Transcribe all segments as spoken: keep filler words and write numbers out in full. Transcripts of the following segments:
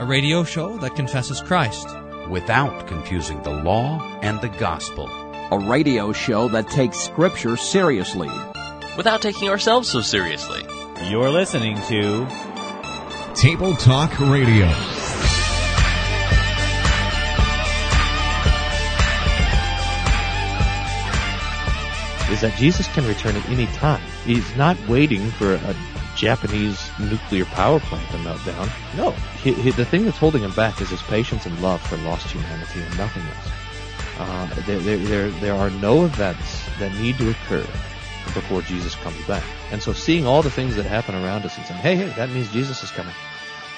a radio show that confesses Christ without confusing the law and the gospel, a radio show that takes Scripture seriously without taking ourselves so seriously. You're listening to Table Talk Radio. Is that Jesus can return at any time. He's not waiting for a Japanese nuclear power plant to melt down. No. He, he, the thing that's holding him back is his patience and love for lost humanity and nothing else. Uh, there, there, there, there are no events that need to occur before Jesus comes back. And so seeing all the things that happen around us and saying, hey, hey, that means Jesus is coming.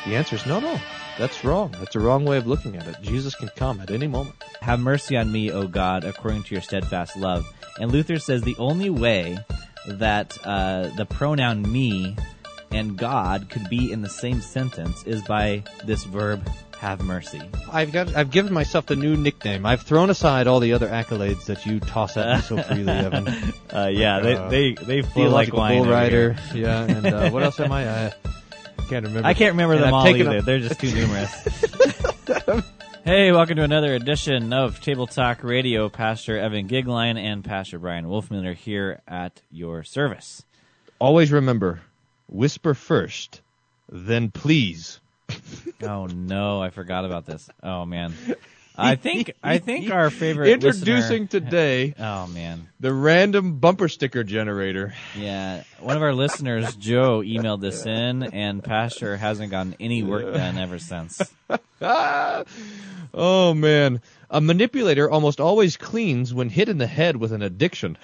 The answer is no, no. That's wrong. That's the wrong way of looking at it. Jesus can come at any moment. Have mercy on me, O God, according to your steadfast love. And Luther says the only way that uh, the pronoun me and God could be in the same sentence is by this verb, have mercy. I've got. I've given myself the new nickname. I've thrown aside all the other accolades that you toss at me so freely, Evan. uh, yeah, like, uh, they, they they feel like wine. Bull rider. Yeah, and uh, what else am I? Uh, Can't remember. I can't remember and them I've all either. Up. They're just too numerous. Hey, welcome to another edition of Table Talk Radio. Pastor Evan Gigline and Pastor Brian Wolfmiller here at your service. Always remember, whisper first, then please. Oh no, I forgot about this. Oh man, I think I think our favorite introducing listener, today. Oh man, the random bumper sticker generator. Yeah, one of our listeners, Joe, emailed this in, and Pastor hasn't gotten any work done ever since. Oh man, a manipulator almost always cleans when hit in the head with an addiction.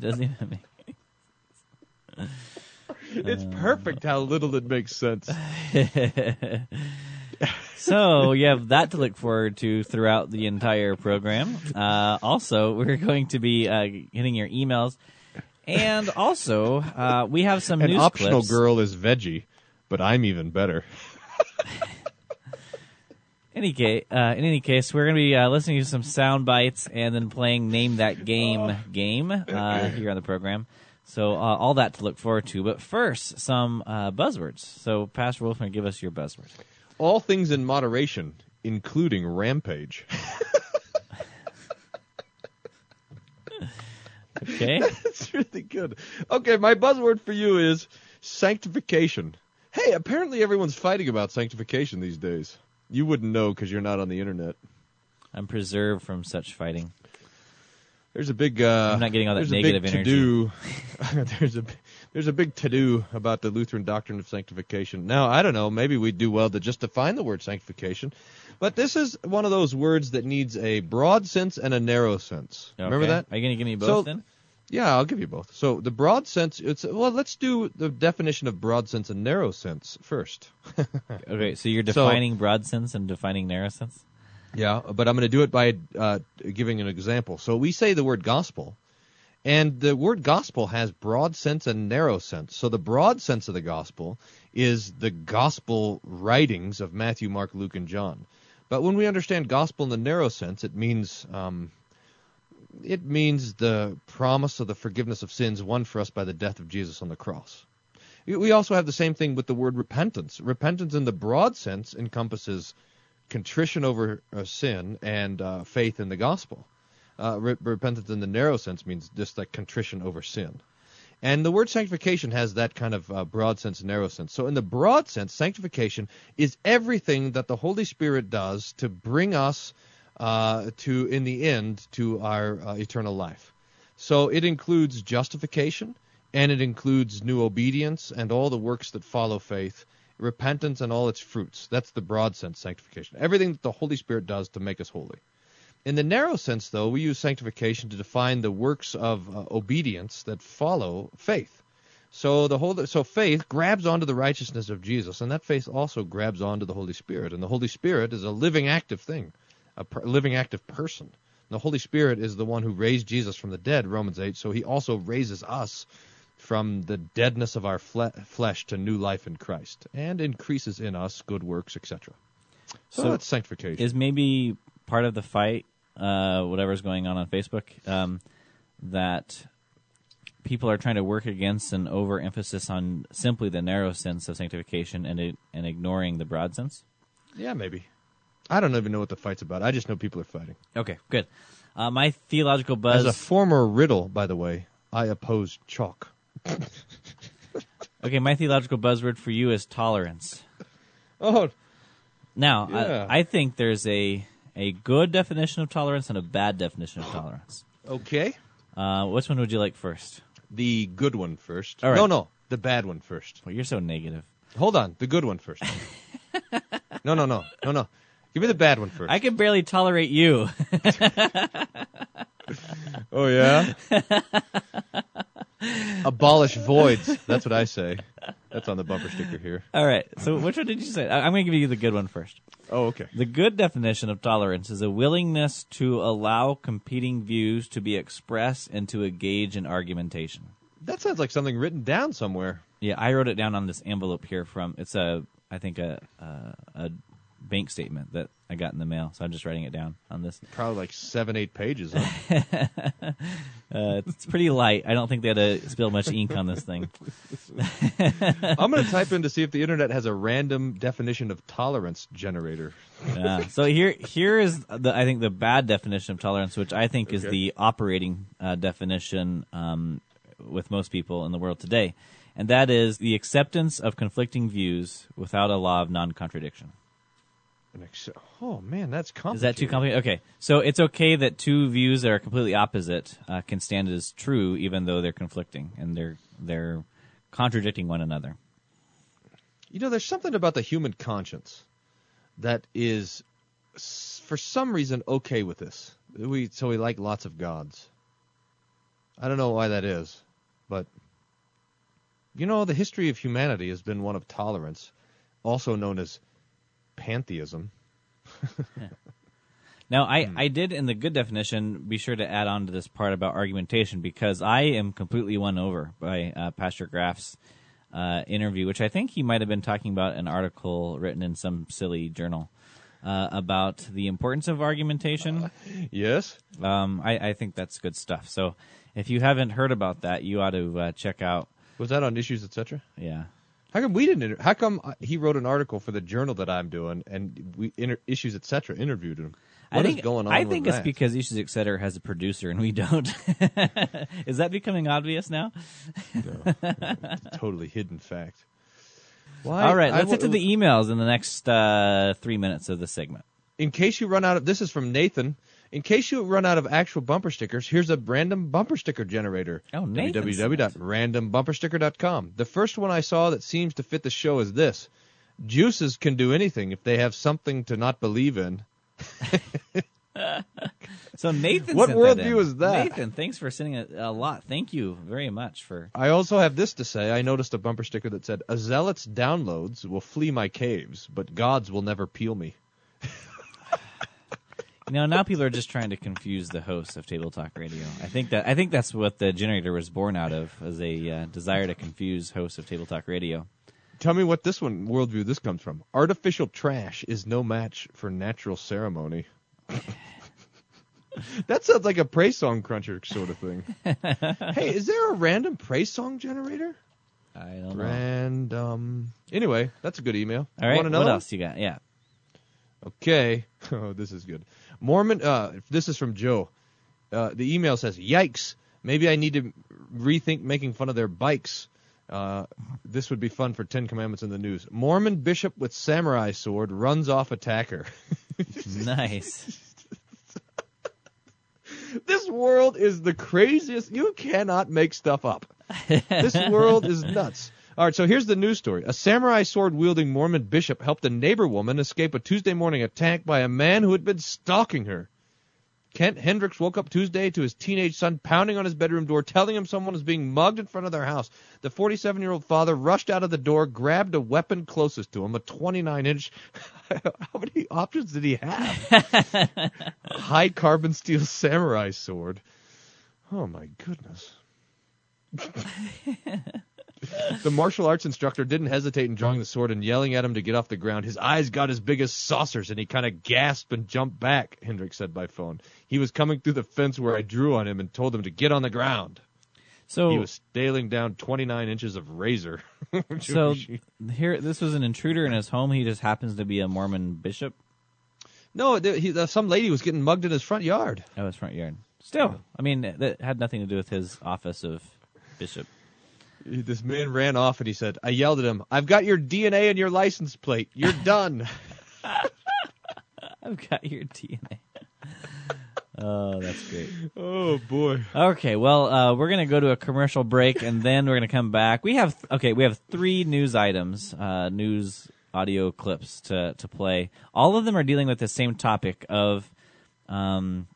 Doesn't even make sense. It's perfect how little it makes sense. So you have that to look forward to throughout the entire program. Uh, also, we're going to be uh, getting your emails. And also, uh, we have some news clips. An optional girl is veggie, but I'm even better. Any case, uh, in any case, we're going to be uh, listening to some sound bites and then playing Name That Game oh. game uh, here on the program. So uh, all that to look forward to. But first, some uh, buzzwords. So Pastor Wolfman, give us your buzzwords. All things in moderation, including rampage. Okay. That's really good. Okay, my buzzword for you is sanctification. Hey, apparently everyone's fighting about sanctification these days. You wouldn't know because you're not on the internet. I'm preserved from such fighting. There's a big. Uh, I'm not getting all that negative energy. To-do. there's a. There's a big to-do about the Lutheran doctrine of sanctification. Now, I don't know, maybe we'd do well to just define the word sanctification, but this is one of those words that needs a broad sense and a narrow sense. Okay. Remember that? Are you going to give me both so, then? Yeah, I'll give you both. So the broad sense, it's well, let's do the definition of broad sense and narrow sense first. Okay, so you're defining so, broad sense and defining narrow sense? Yeah, but I'm going to do it by uh, giving an example. So we say the word gospel. And the word gospel has broad sense and narrow sense. So the broad sense of the gospel is the gospel writings of Matthew, Mark, Luke, and John. But when we understand gospel in the narrow sense, it means um, it means the promise of the forgiveness of sins won for us by the death of Jesus on the cross. We also have the same thing with the word repentance. Repentance in the broad sense encompasses contrition over uh, sin and uh, faith in the gospel. Uh, re- repentance in the narrow sense means just like contrition over sin. And the word sanctification has that kind of uh, broad sense, narrow sense. So in the broad sense, sanctification is everything that the Holy Spirit does to bring us uh, to, in the end, to our uh, eternal life. So it includes justification, and it includes new obedience and all the works that follow faith, repentance and all its fruits. That's the broad sense sanctification, everything that the Holy Spirit does to make us holy. In the narrow sense, though, we use sanctification to define the works of uh, obedience that follow faith. So the whole, so faith grabs onto the righteousness of Jesus, and that faith also grabs onto the Holy Spirit. And the Holy Spirit is a living, active thing, a per, living, active person. And the Holy Spirit is the one who raised Jesus from the dead, Romans eight, so he also raises us from the deadness of our fle- flesh to new life in Christ and increases in us good works, et cetera. So, so that's sanctification. Is maybe part of the fight, uh, whatever's going on on Facebook, um, that people are trying to work against an overemphasis on simply the narrow sense of sanctification and and ignoring the broad sense? Yeah, maybe. I don't even know what the fight's about. I just know people are fighting. Okay, good. Uh, my theological buzz... As a former riddle, by the way, I oppose chalk. Okay, my theological buzzword for you is tolerance. Oh. Now, yeah. I, I think there's a a good definition of tolerance and a bad definition of tolerance. Okay. Uh, which one would you like first? The good one first. All right. No, no, the bad one first. Well, you're so negative. Hold on, the good one first. No, no, no, no, no. Give me the bad one first. I can barely tolerate you. Oh, yeah? Abolish voids. That's what I say. That's on the bumper sticker here. All right. So which one did you say? I'm going to give you the good one first. Oh, okay. The good definition of tolerance is a willingness to allow competing views to be expressed and to engage in argumentation. That sounds like something written down somewhere. Yeah, I wrote it down on this envelope here from, it's a, I think, a a, a bank statement that I got in the mail, so I'm just writing it down on this. Probably like seven, eight pages. Huh? uh, it's pretty light. I don't think they had to spill much ink on this thing. I'm going to type in to see if the internet has a random definition of tolerance generator. uh, so here, here is, the, I think, the bad definition of tolerance, which I think okay. is the operating uh, definition um, with most people in the world today, and that is the acceptance of conflicting views without a law of non-contradiction. Oh, man, that's complicated. Is that too complicated? Okay, so it's okay that two views that are completely opposite uh, can stand as true even though they're conflicting and they're they're contradicting one another. You know, there's something about the human conscience that is, for some reason, okay with this. We So we like lots of gods. I don't know why that is, but, you know, the history of humanity has been one of tolerance, also known as pantheism. Now, I, hmm. I did, in the good definition, be sure to add on to this part about argumentation, because I am completely won over by uh, Pastor Graff's uh, interview, which I think he might have been talking about an article written in some silly journal uh, about the importance of argumentation. Uh, yes. Um, I, I think that's good stuff. So if you haven't heard about that, you ought to uh, check out. Was that on Issues Etc.? Yeah. How come we didn't? Inter- how come he wrote an article for the journal that I'm doing, and we inter- Issues Etc. interviewed him? What I think, is going on? I think with it's that? Because Issues Etc. has a producer and we don't. Is that becoming obvious now? No, totally hidden fact. Why? All right, let's I, get to the emails in the next uh, three minutes of the segment. In case you run out of, this is from Nathan. In case you run out of actual bumper stickers, here's a random bumper sticker generator. Oh, Nathan's w w w dot random bumper sticker dot com. The first one I saw that seems to fit the show is this. Juices can do anything if they have something to not believe in. So Nathan, what worldview is that? Nathan, thanks for sending a, a lot. Thank you very much for. I also have this to say. I noticed a bumper sticker that said, "A zealot's downloads will flee my caves, but God's will never peel me." Now, now people are just trying to confuse the hosts of Table Talk Radio. I think that I think that's what the generator was born out of, as a uh, desire to confuse hosts of Table Talk Radio. Tell me what this one worldview this comes from. Artificial trash is no match for natural ceremony. That sounds like a praise song cruncher sort of thing. Hey, is there a random praise song generator? I don't know. Random. Anyway, that's a good email. All right. What else you got? Yeah. Okay. Oh, this is good. Mormon, uh, this is from Joe. Uh, the email says, "Yikes! Maybe I need to rethink making fun of their bikes. Uh, this would be fun for Ten Commandments in the News. Mormon bishop with samurai sword runs off attacker." Nice. This world is the craziest. You cannot make stuff up. This world is nuts. All right, so here's the news story. A samurai sword-wielding Mormon bishop helped a neighbor woman escape a Tuesday morning attack by a man who had been stalking her. Kent Hendricks woke up Tuesday to his teenage son pounding on his bedroom door, telling him someone was being mugged in front of their house. The forty-seven-year-old father rushed out of the door, grabbed a weapon closest to him, a twenty-nine inch... How many options did he have? High-carbon steel samurai sword. Oh, my goodness. The martial arts instructor didn't hesitate in drawing the sword and yelling at him to get off the ground. His eyes got as big as saucers, and he kind of gasped and jumped back, Hendricks said by phone. He was coming through the fence where I drew on him and told him to get on the ground. So he was staling down twenty-nine inches of razor. So here, this was an intruder in his home. He just happens to be a Mormon bishop. No, he, uh, some lady was getting mugged in his front yard. Oh, his front yard. Still, I mean, that had nothing to do with his office of bishop. This man ran off and he said, I yelled at him, I've got your D N A and your license plate. You're done. I've got your D N A. Oh, that's great. Oh, boy. Okay, well, uh, we're going to go to a commercial break, and then we're going to come back. We have okay, we have three news items, uh, news audio clips to, to play. All of them are dealing with the same topic of um,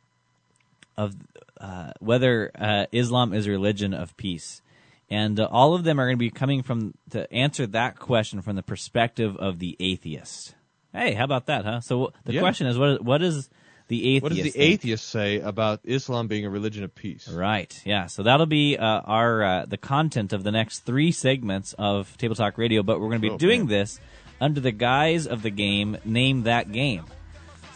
of uh, whether uh, Islam is a religion of peace. And uh, all of them are going to be coming from to answer that question from the perspective of the atheist. Hey, how about that, huh? So the yeah. question is, what what is the atheist? What does the think? atheist say about Islam being a religion of peace? Right. Yeah. So that'll be uh, our uh, the content of the next three segments of Table Talk Radio. But we're going to be oh, doing man. this under the guise of the game Name That Game.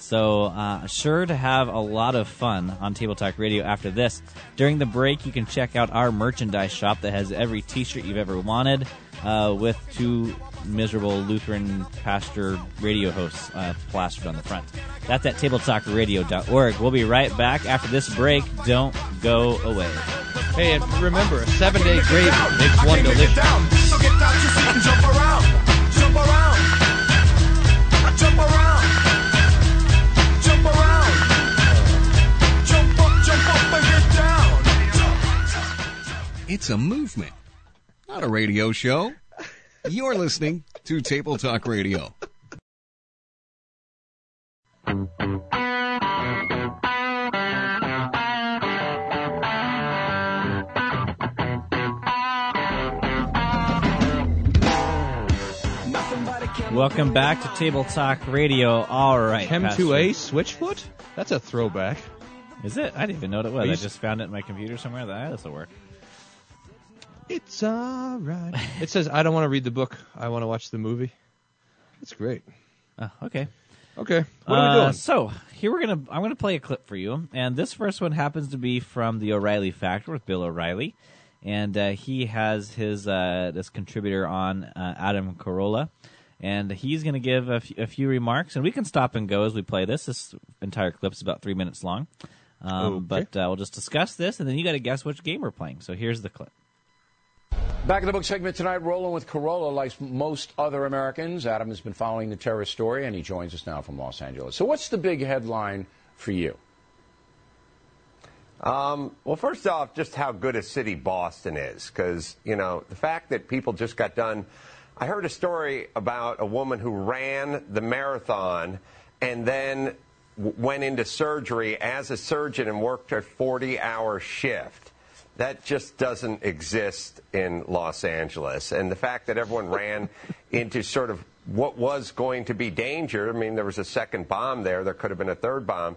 So uh, sure to have a lot of fun on Table Talk Radio after this. During the break, you can check out our merchandise shop that has every T-shirt you've ever wanted, uh, with two miserable Lutheran pastor radio hosts uh, plastered on the front. That's at table talk radio dot org. We'll be right back after this break. Don't go away. Hey, and remember, a seven-day grape makes one delicious. So get out your seat and jump around. Jump around. I jump around. Jump around. Jump up, jump up, and get down. It's a movement, not a radio show. You're listening to Table Talk Radio. Welcome back to Table Talk Radio. All right, Chem two A Switchfoot? That's a throwback. Is it? I didn't even know what it was. I just found it in my computer somewhere. That this will work. It's all right. It says, I don't want to read the book. I want to watch the movie. That's great. Oh, okay. Okay. What are uh, we doing? So here we're gonna. I'm going to play a clip for you. And this first one happens to be from The O'Reilly Factor with Bill O'Reilly. And uh, he has his uh, this contributor on, uh, Adam Carolla. And he's going to give a, f- a few remarks. And we can stop and go as we play this. This entire clip is about three minutes long. Um, okay. But uh, we'll just discuss this. And then you got to guess which game we're playing. So here's the clip. Back in the book segment tonight, rolling with Carolla. Like most other Americans, Adam has been following the terrorist story, and he joins us now from Los Angeles. So what's the big headline for you? Um, well, first off, just how good a city Boston is, because, you know, the fact that people just got done. I heard a story about a woman who ran the marathon and then w- went into surgery as a surgeon and worked a forty-hour shift. That just doesn't exist in Los Angeles. And the fact that everyone ran into sort of what was going to be danger, I mean, there was a second bomb there. There could have been a third bomb.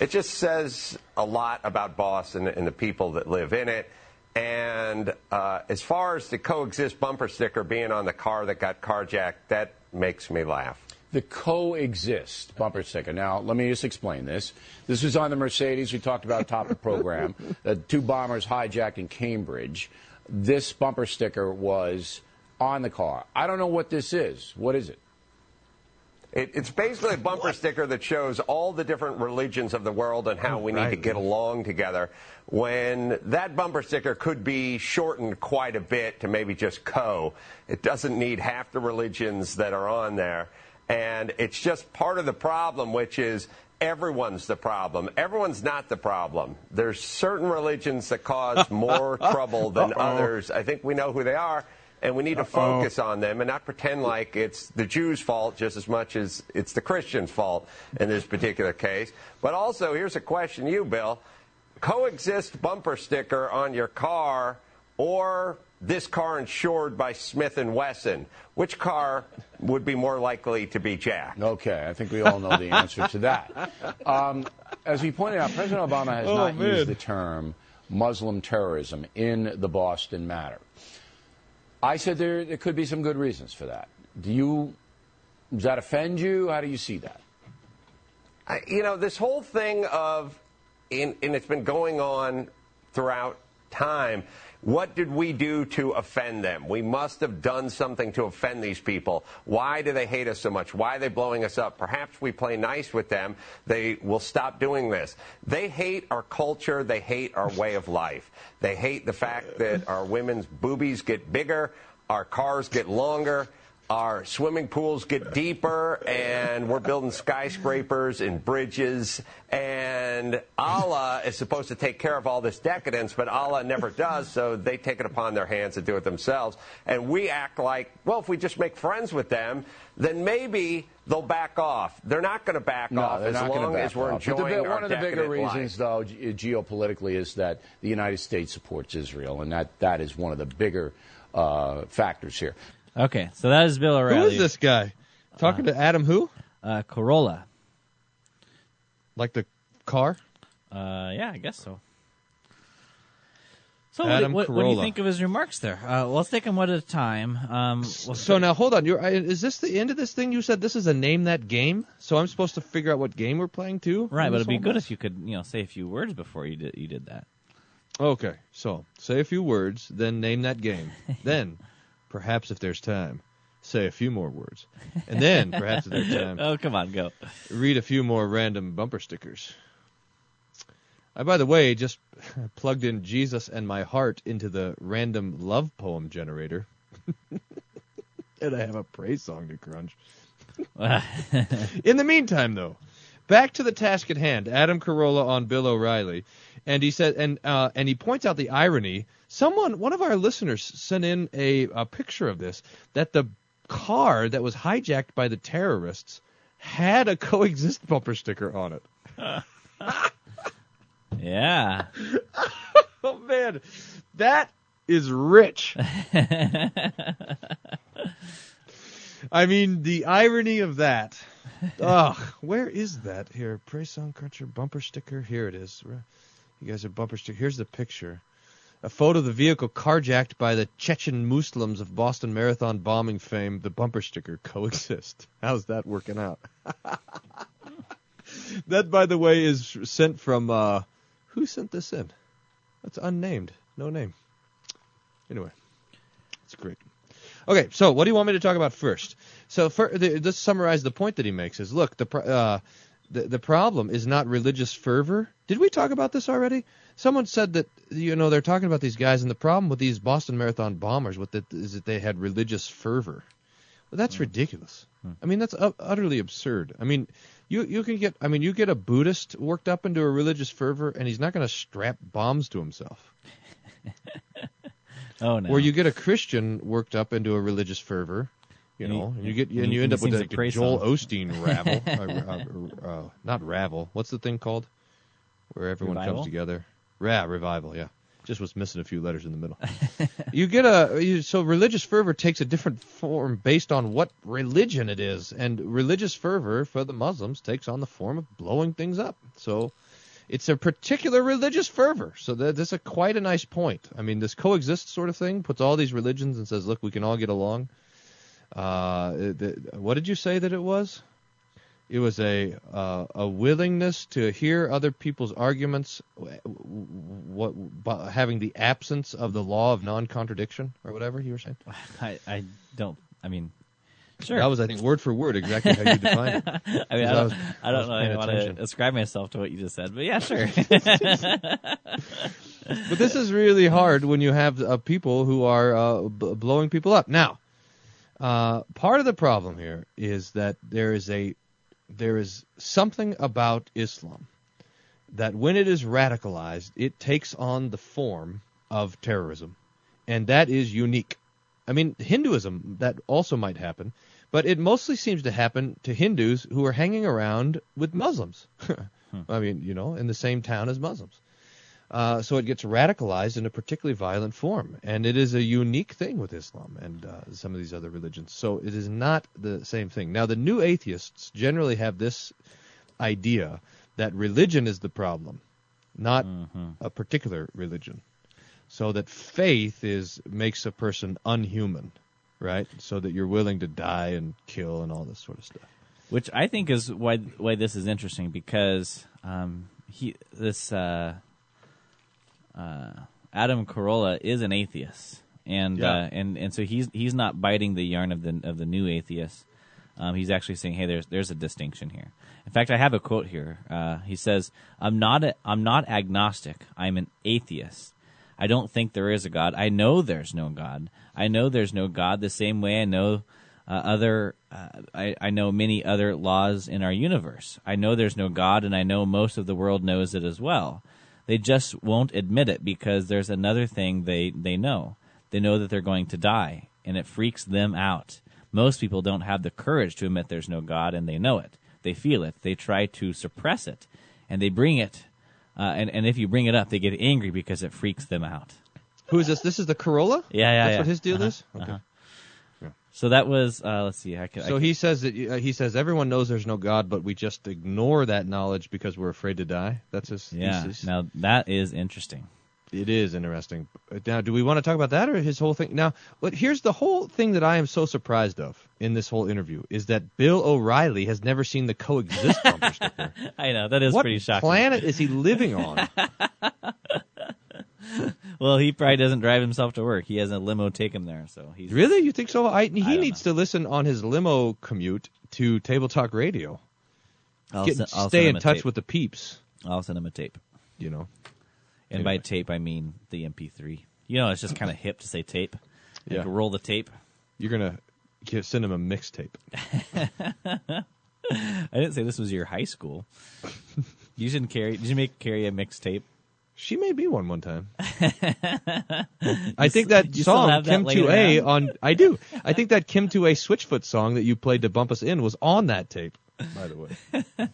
It just says a lot about Boston and the people that live in it. And uh, as far as the coexist bumper sticker being on the car that got carjacked, that makes me laugh. The coexist bumper sticker. Now, let me just explain this. This was on the Mercedes we talked about top of the program. The two bombers hijacked in Cambridge. This bumper sticker was on the car. I don't know what this is. What is it? It it's basically a bumper what? sticker that shows all the different religions of the world and how we need right. to get along together, when that bumper sticker could be shortened quite a bit to maybe just co. It doesn't need half the religions that are on there. And it's just part of the problem, which is everyone's the problem. Everyone's not the problem. There's certain religions that cause more trouble than Uh-oh. others. I think we know who they are, and we need Uh-oh. to focus on them and not pretend like it's the Jews' fault just as much as it's the Christians' fault in this particular case. But also, here's a question to you, Bill. Coexist bumper sticker on your car, or this car insured by Smith and Wesson. Which car would be more likely to be jacked? Okay, I think we all know the answer to that. Um, as we pointed out, President Obama has oh, not man. used the term Muslim terrorism in the Boston matter. I said there, there could be some good reasons for that. Do you, does that offend you? How do you see that? I, you know, this whole thing of, and, and it's been going on throughout time, What did we do to offend them? We must have done something to offend these people. Why do they hate us so much? Why are they blowing us up? Perhaps we play nice with them. They will stop doing this. They hate our culture. They hate our way of life. They hate the fact that our women's boobies get bigger, our cars get longer, our swimming pools get deeper, and we're building skyscrapers and bridges, and Allah is supposed to take care of all this decadence, but Allah never does, so they take it upon their hands to do it themselves. And we act like, well, if we just make friends with them, then maybe they'll back off. They're not going to back no, off as long as we're off. enjoying the, our One of the bigger reasons, life. though, geopolitically, is that the United States supports Israel, and that, that is one of the bigger uh, factors here. Okay, so that is Bill O'Reilly. Who is this guy? Talking uh, to Adam who? Uh, Carolla. Like the car? Uh, yeah, I guess so. So Adam what, what, what do you think of his remarks there? Uh, let's take them one at a time. Um, we'll so now, hold on. You're, is this the end of this thing? You said this is a name that game, so I'm supposed to figure out what game we're playing too? Right, but it'd be good if you could you know, say a few words before you did, you did that. Okay, so say a few words, then name that game. Then... perhaps if there's time, say a few more words. And then, perhaps if there's time... oh, come on, go. Read a few more random bumper stickers. I, by the way, just plugged in Jesus and my heart into the random love poem generator. And I have a praise song to crunch. In the meantime, though, back to the task at hand. Adam Carolla on Bill O'Reilly. And he said, and uh, and he points out the irony. Someone, one of our listeners, sent in a, a picture of this, that the car that was hijacked by the terrorists had a coexist bumper sticker on it. Yeah. Oh, man. That is rich. I mean, the irony of that. Ugh, where is that? Here, Praise Song Cruncher bumper sticker. Here it is. You guys are bumper sticker. Here's the picture. A photo of the vehicle carjacked by the Chechen Muslims of Boston Marathon bombing fame. The bumper sticker coexist. How's that working out? That, by the way, is sent from... Uh, who sent this in? That's unnamed. No name. Anyway, it's great. Okay, so what do you want me to talk about first? So for, the, let's summarize the point that he makes is, look, the... Uh, The, the problem is not religious fervor. Did we talk about this already? Someone said that, you know, they're talking about these guys, and the problem with these Boston Marathon bombers with it is that they had religious fervor. Well, that's mm. ridiculous. Mm. I mean, that's u- utterly absurd. I mean, you, you can get, I mean, you get a Buddhist worked up into a religious fervor, and he's not going to strap bombs to himself. Oh, no. Or you get a Christian worked up into a religious fervor. You know, and you get and you end up with like a Joel Osteen ravel, uh, uh, uh, not ravel. What's the thing called where everyone revival? comes together? Yeah, revival. Yeah, just was missing a few letters in the middle. You get a you, so religious fervor takes a different form based on what religion it is, and religious fervor for the Muslims takes on the form of blowing things up. So it's a particular religious fervor. So that, that's a quite a nice point. I mean, this coexist sort of thing puts all these religions and says, look, we can all get along. Uh, the, what did you say that it was? It was a uh, a willingness to hear other people's arguments, what, what having the absence of the law of non-contradiction or whatever you were saying. I, I don't. I mean, sure. That was, I think, word for word exactly how you defined it. I mean, I don't, I was, I don't I know. I want attention. to ascribe myself to what you just said, but yeah, sure. But this is really hard when you have uh, people who are uh, b- blowing people up now. Uh, part of the problem here is that there is a there is something about Islam that when it is radicalized, it takes on the form of terrorism, and that is unique. I mean, Hinduism, that also might happen, but it mostly seems to happen to Hindus who are hanging around with Muslims. I mean, you know, in the same town as Muslims. Uh, so it gets radicalized in a particularly violent form, and it is a unique thing with Islam and uh, some of these other religions. So it is not the same thing. Now, the new atheists generally have this idea that religion is the problem, not mm-hmm. a particular religion. So that faith is makes a person unhuman, right? So that you're willing to die and kill and all this sort of stuff. Which I think is why why this is interesting, because um, he this. Uh... Uh, Adam Carolla is an atheist, and yeah. uh, and and so he's he's not biting the yarn of the of the new atheists. Um, he's actually saying, "Hey, there's there's a distinction here." In fact, I have a quote here. Uh, he says, "I'm not a, I'm not agnostic. I'm an atheist. I don't think there is a God. I know there's no God. I know there's no God. The same way I know uh, other uh, I, I know many other laws in our universe. I know there's no God, and I know most of the world knows it as well. They just won't admit it because there's another thing they they know. They know that they're going to die, and it freaks them out. Most people don't have the courage to admit there's no God, and they know it. They feel it. They try to suppress it, and they bring it. Uh, and, and if you bring it up, they get angry because it freaks them out." Who is this? This is the Carolla? Yeah, yeah, That's yeah. what his deal uh-huh. is? Okay. Uh-huh. Yeah. So that was, uh, let's see. I can, so I can... he says that uh, he says everyone knows there's no God, but we just ignore that knowledge because we're afraid to die. That's his yeah. thesis. Now, that is interesting. It is interesting. Now, do we want to talk about that or his whole thing? Now, but here's the whole thing that I am so surprised of in this whole interview is that Bill O'Reilly has never seen the coexist bumper sticker. I know. That is what pretty shocking. What planet is he living on? Well, he probably doesn't drive himself to work. He has a limo take him there. So he's Really? You think so? I, he I needs know. to listen on his limo commute to Table Talk Radio. I'll Get, s- I'll stay in touch tape. with the peeps. I'll send him a tape. You know? And anyway. by tape, I mean the M P three. You know, it's just kind of hip to say tape. You yeah. can roll the tape. You're going to send him a mixtape. I didn't say this was your high school. You shouldn't carry. Did you make carry a mixtape? She made me one one time. I think that song, that Kim two A, on. I do. I think that Kim two A Switchfoot song that you played to bump us in was on that tape, by the way.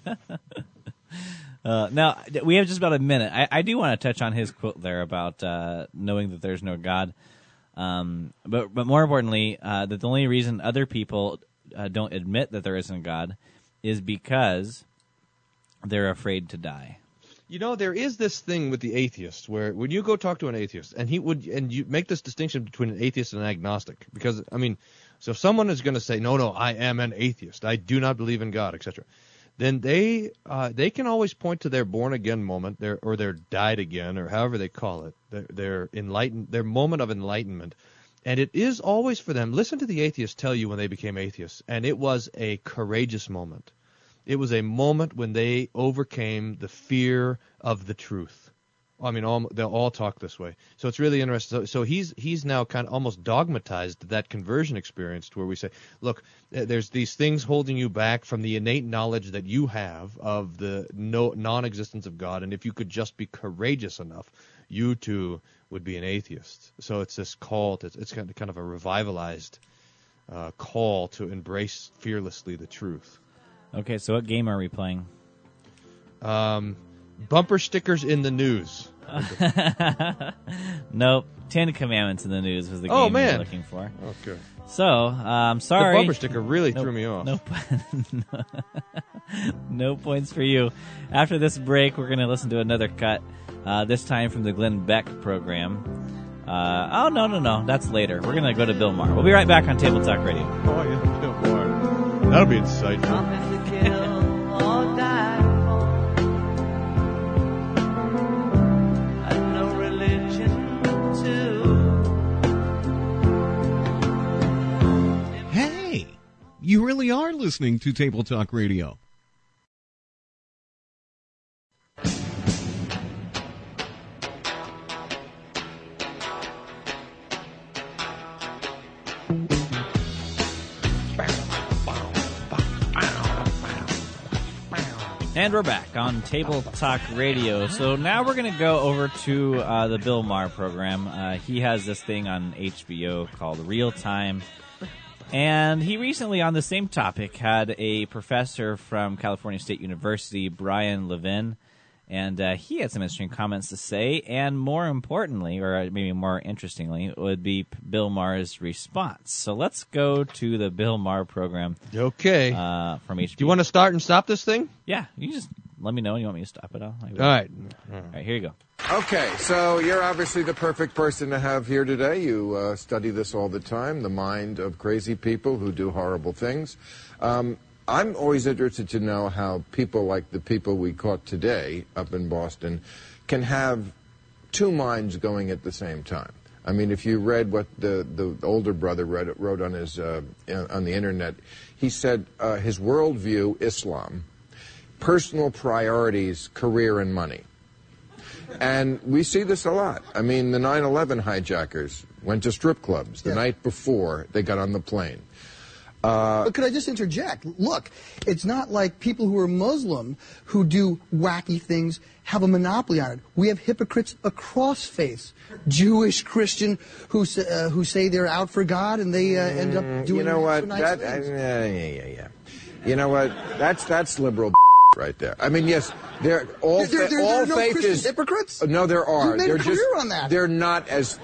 Uh, now, we have just about a minute. I, I do want to touch on his quote there about uh, knowing that there's no God. Um, but, but more importantly, uh, that the only reason other people uh, don't admit that there isn't a God is because they're afraid to die. You know, there is this thing with the atheist where when you go talk to an atheist, and he would, and you make this distinction between an atheist and an agnostic, because, I mean, so if someone is going to say, no, no, I am an atheist, I do not believe in God, et cetera, then they uh, they can always point to their born again moment, their or their died again, or however they call it, their, their enlightened, their moment of enlightenment, and it is always for them. Listen to the atheists tell you when they became atheists, and it was a courageous moment. It was a moment when they overcame the fear of the truth. I mean, all, they'll all talk this way. So it's really interesting. So, so he's he's now kind of almost dogmatized that conversion experience to where we say, look, there's these things holding you back from the innate knowledge that you have of the no, non-existence of God. And if you could just be courageous enough, you too would be an atheist. So it's this call. To, it's kind of, kind of a revivalized uh, call to embrace fearlessly the truth. Okay, so what game are we playing? Um... Bumper stickers in the news. Nope. Ten Commandments in the news was the oh, game man. we were looking for. Okay. So, I'm um, sorry. The bumper sticker really nope. threw me off. Nope. No points for you. After this break, we're going to listen to another cut, uh, this time from the Glenn Beck program. Uh, oh, no, no, no. That's later. We're going to go to Bill Maher. We'll be right back on Table Talk Radio. Oh, yeah. Bill Maher. That'll be insightful. You really are listening to Table Talk Radio. And we're back on Table Talk Radio. So now we're going to go over to uh, the Bill Maher program. Uh, he has this thing on H B O called Real Time. And he recently, on the same topic, had a professor from California State University, Brian Levin, and uh, he had some interesting comments to say. And more importantly, or maybe more interestingly, would be Bill Maher's response. So let's go to the Bill Maher program. Okay. Uh, from H B O. Do you want to start and stop this thing? Yeah. You just let me know when you want me to stop it. All right. All right. Here you go. Okay, so you're obviously the perfect person to have here today. You uh, study this all the time, the mind of crazy people who do horrible things. Um, I'm always interested to know how people like the people we caught today up in Boston can have two minds going at the same time. I mean, if you read what the, the older brother read, wrote on his uh, on the Internet, he said uh, his worldview, Islam, personal priorities, career and money. And we see this a lot. I mean, the nine eleven hijackers went to strip clubs the yeah. night before they got on the plane. Uh, but could I just interject? Look, it's not like people who are Muslim who do wacky things have a monopoly on it. We have hypocrites across faith, Jewish, Christian, who uh, who say they're out for God and they uh, end up doing. You know what? Nice that, uh, yeah, yeah, yeah. You know what? That's that's liberal. Right there. I mean, yes, they're all there, there, all there are no faith Christian is hypocrites. No, there are. You made they're a career just on that. They're not as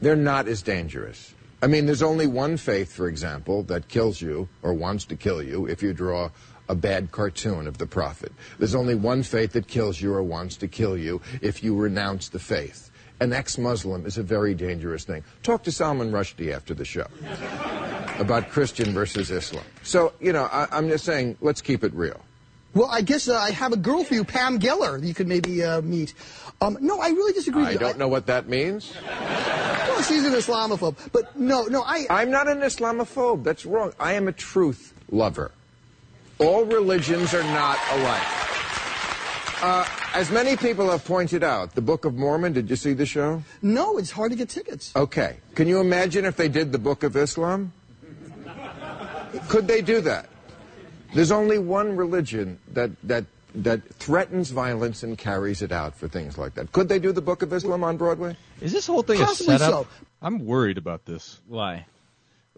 they're not as dangerous. I mean, there's only one faith, for example, that kills you or wants to kill you if you draw a bad cartoon of the prophet. There's only one faith that kills you or wants to kill you if you renounce the faith. An ex-Muslim is a very dangerous thing. Talk to Salman Rushdie after the show about Christian versus Islam. So, you know, I, I'm just saying, let's keep it real. Well, I guess uh, I have a girl for you, Pam Geller, that you could maybe uh, meet. Um, no, I really disagree with you. I don't know what that means. Well, she's an Islamophobe. But no, no, I... I'm not an Islamophobe. That's wrong. I am a truth lover. All religions are not alike. Uh, as many people have pointed out, the Book of Mormon, did you see the show? No, it's hard to get tickets. Okay. Can you imagine if they did the Book of Islam? Could they do that? There's only one religion that, that that threatens violence and carries it out for things like that. Could they do the Book of Islam on Broadway? Is this whole thing possibly a setup? So. I'm worried about this. Why?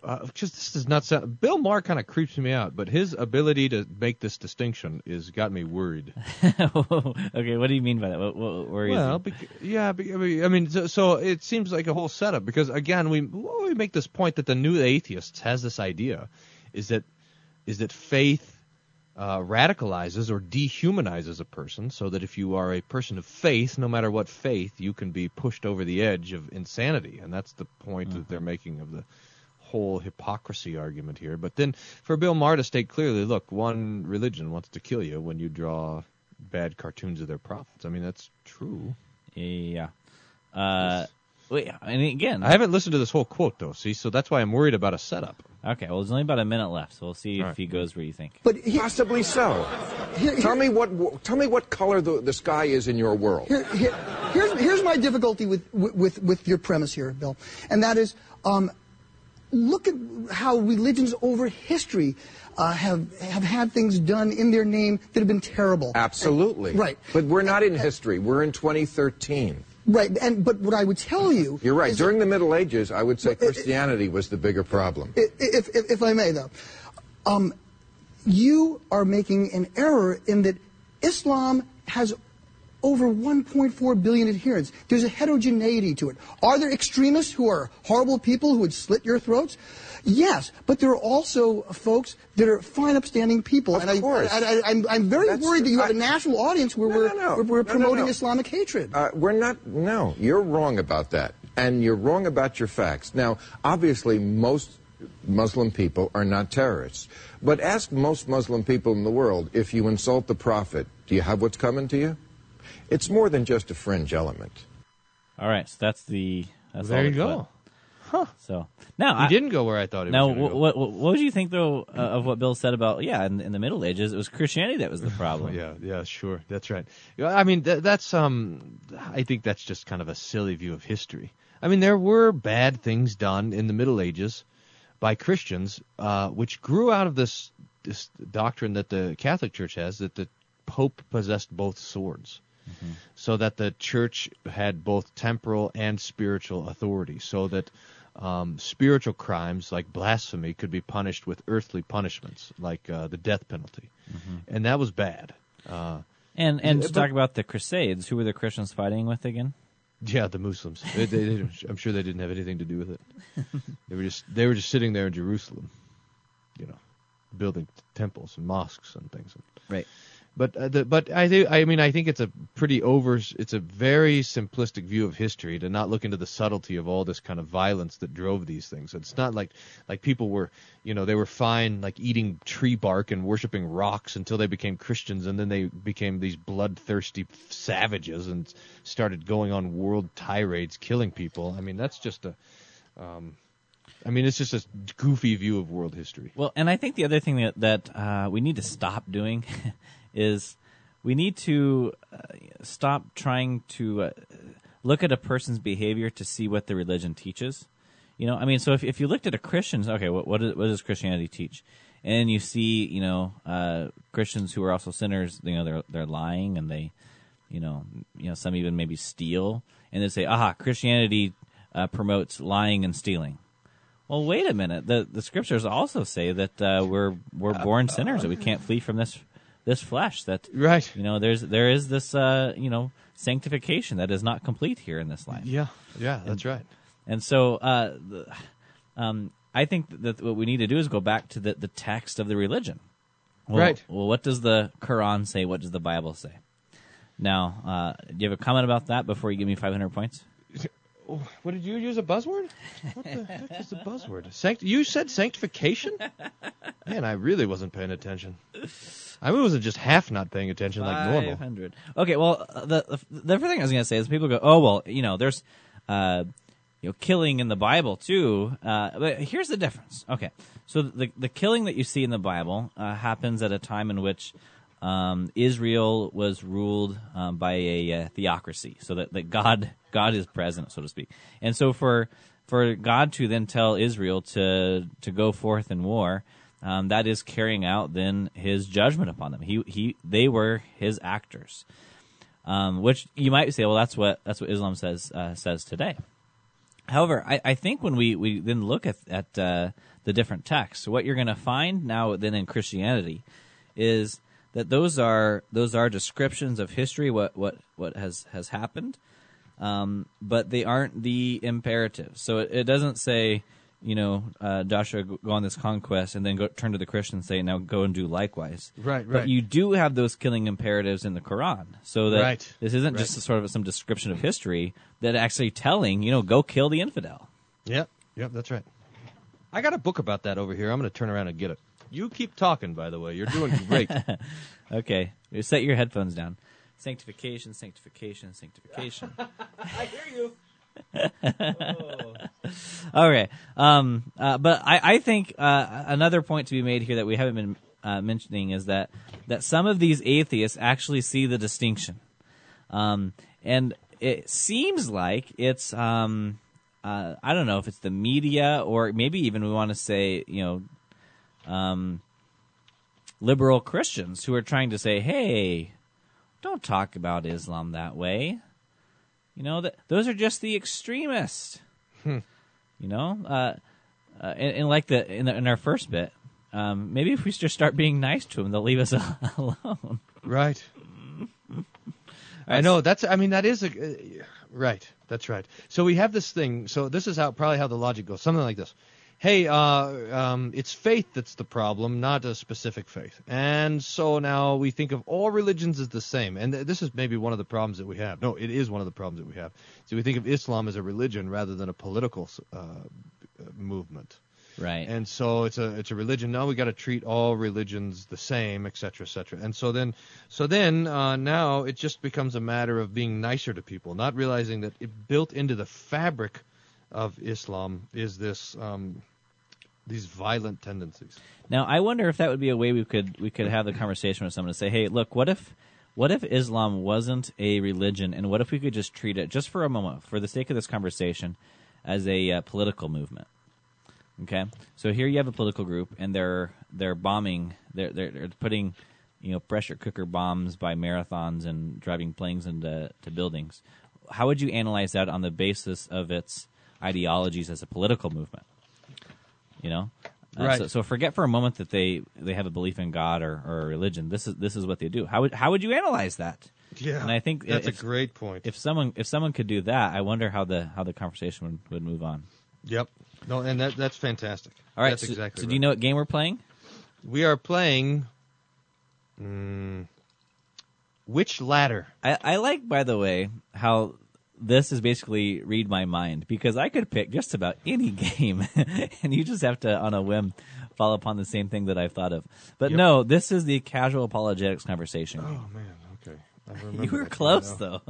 Uh, just this does not sound. Bill Maher kind of creeps me out, but his ability to make this distinction has got me worried. Okay, what do you mean by that? What, what, where is well, beca- yeah, be- I mean, so, so it seems like a whole setup because again, we we make this point that the new atheists has this idea, is that. is that faith uh, radicalizes or dehumanizes a person so that if you are a person of faith, no matter what faith, you can be pushed over the edge of insanity. And that's the point mm-hmm. that they're making of the whole hypocrisy argument here. But then for Bill Maher to state clearly, look, one religion wants to kill you when you draw bad cartoons of their prophets. I mean, that's true. Yeah. Uh, wait, and again, I haven't listened to this whole quote, though, see, so that's why I'm worried about a setup. Okay, well, there's only about a minute left, so we'll see if he goes where you think. But he, possibly so. Here, here, tell me what tell me what color the, the sky is in your world. Here, here, here's here's my difficulty with, with with your premise here, Bill, and that is, um, look at how religions over history uh, have have had things done in their name that have been terrible. Absolutely. And, right. But we're not in history. We're in twenty thirteen. Right, and but what I would tell you... You're right. During that, the Middle Ages, I would say Christianity it, was the bigger problem. If, if, if I may, though, um, you are making an error in that Islam has over one point four billion adherents. There's a heterogeneity to it. Are there extremists who are horrible people who would slit your throats? Yes, but there are also folks that are fine, upstanding people. Of and course. I, I, I, I'm, I'm very That's worried that you have I, a national audience where no, we're, no, no. we're, we're no, promoting no, no. Islamic hatred. Uh, we're not, no, you're wrong about that. And you're wrong about your facts. Now, obviously, most Muslim people are not terrorists. But ask most Muslim people in the world, if you insult the Prophet, do you have what's coming to you? It's more than just a fringe element. All right, so that's the... That's there you go. Huh. So, now, he I, didn't go where I thought he now, was going to w- go. W- what would you think, though, uh, of what Bill said about, yeah, in, in the Middle Ages, it was Christianity that was the problem. yeah, yeah, sure, that's right. I mean, th- that's, um, I think that's just kind of a silly view of history. I mean, there were bad things done in the Middle Ages by Christians, uh, which grew out of this, this doctrine that the Catholic Church has, that the Pope possessed both swords. Mm-hmm. So that the church had both temporal and spiritual authority, so that um, spiritual crimes like blasphemy could be punished with earthly punishments, like uh, the death penalty. Mm-hmm. And that was bad. Uh, and and it, to but, talk about the Crusades, who were the Christians fighting with again? Yeah, the Muslims. They, they didn't, I'm sure they didn't have anything to do with it. They were just they were just sitting there in Jerusalem, you know, building t- temples and mosques and things. Right. But uh, the, but I think I mean I think it's a pretty over it's a very simplistic view of history to not look into the subtlety of all this kind of violence that drove these things. It's not like like people were you know they were fine like eating tree bark and worshiping rocks until they became Christians, and then they became these bloodthirsty savages and started going on world tirades, killing people. I mean that's just a um, I mean, it's just a goofy view of world history. Well, and I think the other thing that, that uh, we need to stop doing is we need to uh, stop trying to uh, look at a person's behavior to see what the religion teaches. You know, I mean, so if if you looked at a Christian, okay, what what, is, what does Christianity teach? And you see, you know, uh, Christians who are also sinners. You know, they're they're lying, and they, you know, you know, some even maybe steal, and they say, "Aha, Christianity uh, promotes lying and stealing." Well, wait a minute. The the scriptures also say that uh, we're we're born sinners, that we can't flee from this this flesh. That right. You know, there's there is this uh, you know sanctification that is not complete here in this life. Yeah, yeah, that's and, right. And so, uh, the, um, I think that what we need to do is go back to the, the text of the religion. Well, right. Well, what does the Quran say? What does the Bible say? Now, uh, do you have a comment about that before you give me five hundred points? What did you use a buzzword? What the heck is a buzzword? Sanct- you said sanctification? Man, I really wasn't paying attention. I wasn't just half not paying attention like normal. five hundred. Okay, well, the the other thing I was going to say is people go, oh, well, you know, there's uh, you know, killing in the Bible too. Uh, but here's the difference. Okay, so the, the killing that you see in the Bible uh, happens at a time in which um, Israel was ruled um, by a uh, theocracy, so that, that God... God is present, so to speak. And so for for God to then tell Israel to to go forth in war, um, that is carrying out then his judgment upon them. He he they were his actors. Um, which you might say, well, that's what that's what Islam says uh, says today. However, I, I think when we, we then look at at uh, the different texts, what you're going to find now then in Christianity is that those are those are descriptions of history, what what, what has, has happened. Um, but they aren't the imperatives. So it, it doesn't say, you know, uh, Joshua, go on this conquest, and then go turn to the Christians and say, now go and do likewise. Right, right. But you do have those killing imperatives in the Quran. So that right. this isn't right. just a sort of some description of history that actually telling, you know, go kill the infidel. Yep, yep, that's right. I got a book about that over here. I'm going to turn around and get it. You keep talking, by the way. You're doing great. Okay, you set your headphones down. Sanctification, sanctification, sanctification. I hear you. Oh. Okay. Um, uh, but I, I think uh, another point to be made here that we haven't been uh, mentioning is that, that some of these atheists actually see the distinction. Um, and it seems like it's, um, uh, I don't know if it's the media or maybe even we want to say, you know, um, liberal Christians who are trying to say, hey, don't talk about Islam that way. You know, th- those are just the extremists. Hmm. You know, uh, uh, and, and like the in, the in our first bit, um, maybe if we just start being nice to them, they'll leave us alone. Right. I know. That's. I mean, that is a uh, right. That's right. So we have this thing. So this is how probably how the logic goes. Something like this. Hey, uh, um, it's faith that's the problem, not a specific faith. And so now we think of all religions as the same. And th- this is maybe one of the problems that we have. No, it is one of the problems that we have. So we think of Islam as a religion rather than a political uh, movement. Right. And so it's a it's a religion. Now we got to treat all religions the same, et cetera, et cetera. And so then so then uh, now it just becomes a matter of being nicer to people, not realizing that it built into the fabric of Islam is this um, these violent tendencies. Now, I wonder if that would be a way we could we could have the conversation with someone to say, "Hey, look, what if what if Islam wasn't a religion, and what if we could just treat it just for a moment, for the sake of this conversation, as a uh, political movement?" Okay, so here you have a political group, and they're they're bombing, they're they're, they're putting, you know, pressure cooker bombs by marathons and driving planes into to buildings. How would you analyze that on the basis of its ideologies as a political movement? You know? Uh, right. So, so forget for a moment that they, they have a belief in God or, or a religion. This is this is what they do. How would how would you analyze that? Yeah. And I think that's if, a great point. If someone if someone could do that, I wonder how the how the conversation would, would move on. Yep. No, and that that's fantastic. All right. That's so, exactly so right. Do you know what game we're playing? We are playing um, Which ladder? I, I like, by the way, how this is basically read my mind, because I could pick just about any game, and you just have to, on a whim, fall upon the same thing that I've thought of. But yep. No, this is the casual apologetics conversation. Oh, man. You were close, though.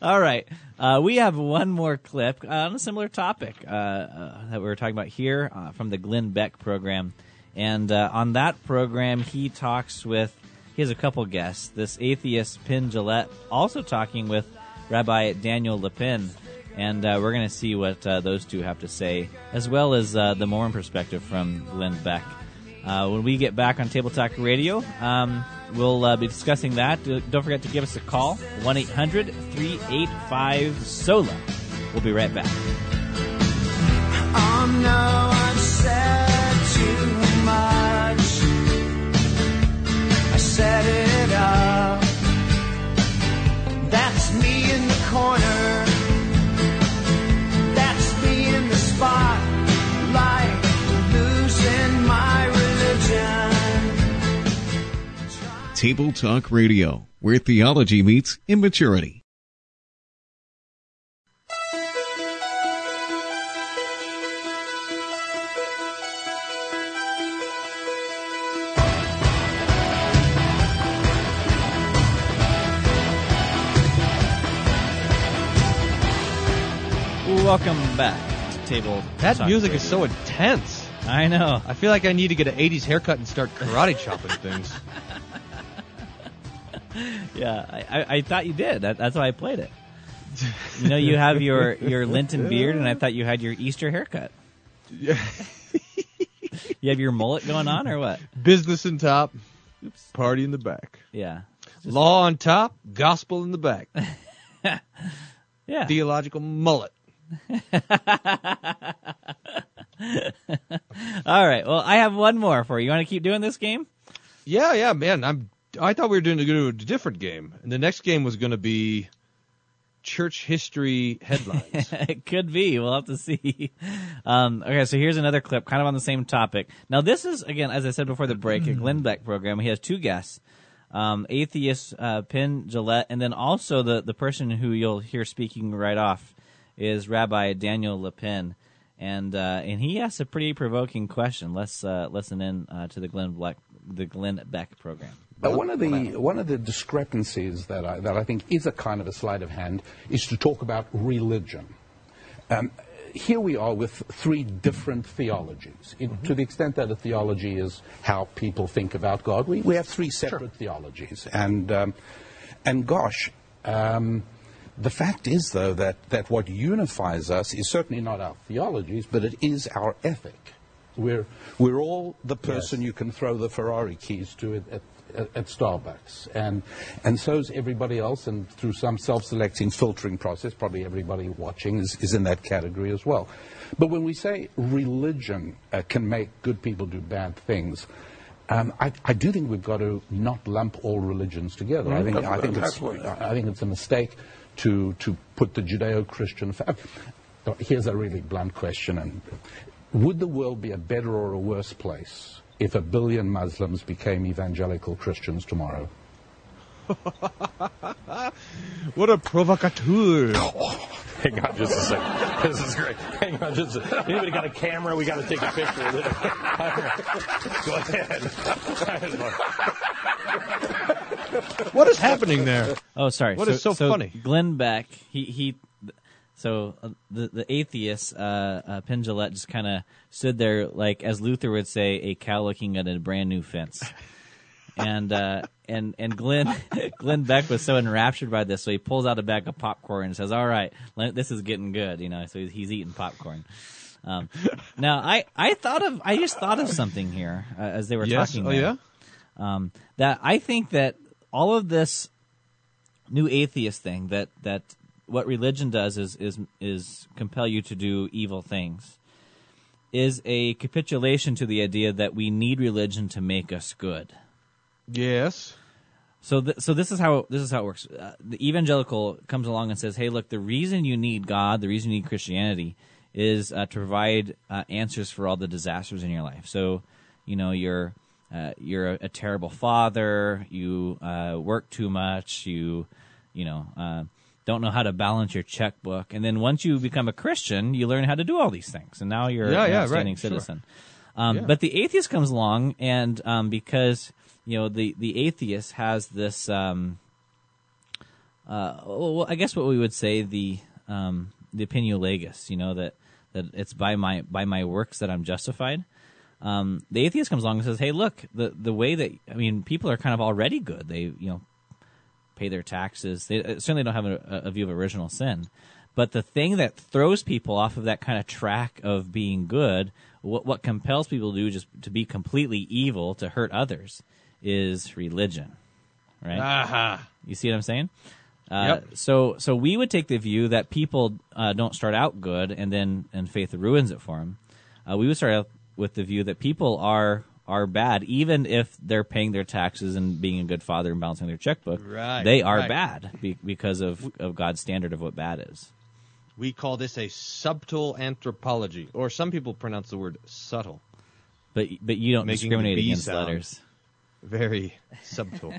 All right. Uh, we have one more clip on a similar topic uh, uh, that we were talking about here uh, from the Glenn Beck program. And uh, on that program, he talks with, he has a couple guests, this atheist Penn Jillette, also talking with Rabbi Daniel Lapin. And uh, we're going to see what uh, those two have to say, as well as uh, the Mormon perspective from Glenn Beck. Uh, when we get back on Table Talk Radio, um, we'll uh, be discussing that. Don't forget to give us a call, one eight hundred three eight five S O L A. We'll be right back. Oh, no, I've said too much. I set it up. That's me in the corner. That's me in the spotlight. Losing my Table Talk Radio, where theology meets immaturity. Welcome back to Table Talk Radio. That music is so intense. I know. I feel like I need to get an eighties haircut and start karate chopping things. Yeah, I, I thought you did. That, that's why I played it. You know, you have your, your Lenten beard, and I thought you had your Easter haircut. Yeah. You have your mullet going on, or what? Business in top, oops, party in the back. Yeah. Just law on top, gospel in the back. Yeah. Theological mullet. All right. Well, I have one more for you. You want to keep doing this game? Yeah, yeah, man. I'm... I thought we were doing a different game, and the next game was going to be church history headlines. It could be. We'll have to see. Um, okay, so here's another clip, kind of on the same topic. Now, this is, again, as I said before the break, a Glenn Beck program. He has two guests, um, atheist uh, Penn Jillette, and then also the, the person who you'll hear speaking right off is Rabbi Daniel Lapin. And uh, and he asks a pretty provoking question. Let's uh, listen in uh, to the Glenn Beck, the Glenn Beck program. But one of the one of the discrepancies that I, that I think is a kind of a sleight of hand is to talk about religion. Um, here we are with three different theologies. It, mm-hmm. To the extent that a theology is how people think about God, we, we have three separate sure. theologies. And um, and gosh, um, the fact is though that that what unifies us is certainly not our theologies, but it is our ethic. We're we're all the person yes. you can throw the Ferrari keys to at. at at Starbucks, and and so is everybody else, and through some self-selecting filtering process, probably everybody watching is, is in that category as well. But when we say religion uh, can make good people do bad things, um, I, I do think we've got to not lump all religions together. Mm-hmm. I think I think it's I think it's a mistake to to put the Judeo-Christian. Fa- Here's a really blunt question: and would the world be a better or a worse place if a billion Muslims became evangelical Christians tomorrow? What a provocateur. Oh, hang on just a second. This is great. Hang on just a second. Anybody got a camera? We got to take a picture of it. Go ahead. What is happening there? Oh, sorry. What so, is so, so funny? Glenn Beck, he... he So uh, the the atheist uh, uh, Penn Jillette just kind of stood there, like as Luther would say, a cow looking at a brand new fence, and uh, and and Glenn Glenn Beck was so enraptured by this, so he pulls out a bag of popcorn and says, "All right, this is getting good," you know. So he's, he's eating popcorn. Um, now I, I thought of I just thought of something here uh, as they were yes. talking. Oh there, yeah, um, that I think that all of this new atheist thing that that. What religion does is is is compel you to do evil things, is a capitulation to the idea that we need religion to make us good. Yes. So th- so this is how this is how it works. Uh, the evangelical comes along and says, "Hey, look, the reason you need God, the reason you need Christianity, is uh, to provide uh, answers for all the disasters in your life. So, you know, your uh, you're a, a terrible father, you uh, work too much, you, you know, uh, don't know how to balance your checkbook. And then once you become a Christian, you learn how to do all these things. And now you're yeah, an yeah, outstanding right. citizen. Sure. Um, yeah. But the atheist comes along, and um, because, you know, the, the atheist has this, um, uh, well, I guess what we would say the um, the opinio legis, you know, that, that it's by my by my works that I'm justified. Um, the atheist comes along and says, hey, look, the, the way that, I mean, people are kind of already good. They, you know, pay their taxes. They certainly don't have a, a view of original sin. But the thing that throws people off of that kind of track of being good, what, what compels people to do just to be completely evil, to hurt others, is religion, right? Uh-huh. You see what I'm saying? Uh, yep. So so we would take the view that people uh, don't start out good and then and faith ruins it for them. Uh, we would start out with the view that people are are bad, even if they're paying their taxes and being a good father and balancing their checkbook. Right, they are right. bad be- because of, of God's standard of what bad is. We call this a subtle anthropology, or some people pronounce the word subtle. But but you don't Making discriminate against letters. Very subtle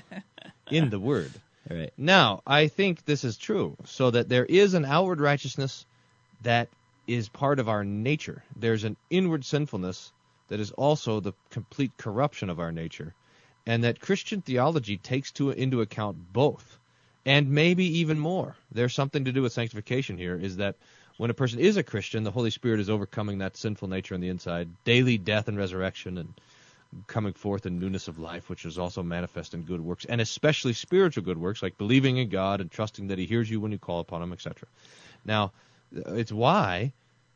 in the word. All right. Now, I think this is true, so that there is an outward righteousness that is part of our nature. There's an inward sinfulness that is also the complete corruption of our nature, and that Christian theology takes to, into account both, and maybe even more. There's something to do with sanctification here, is that when a person is a Christian, the Holy Spirit is overcoming that sinful nature on the inside, daily death and resurrection, and coming forth in newness of life, which is also manifest in good works, and especially spiritual good works, like believing in God and trusting that He hears you when you call upon Him, et cetera. Now, it's why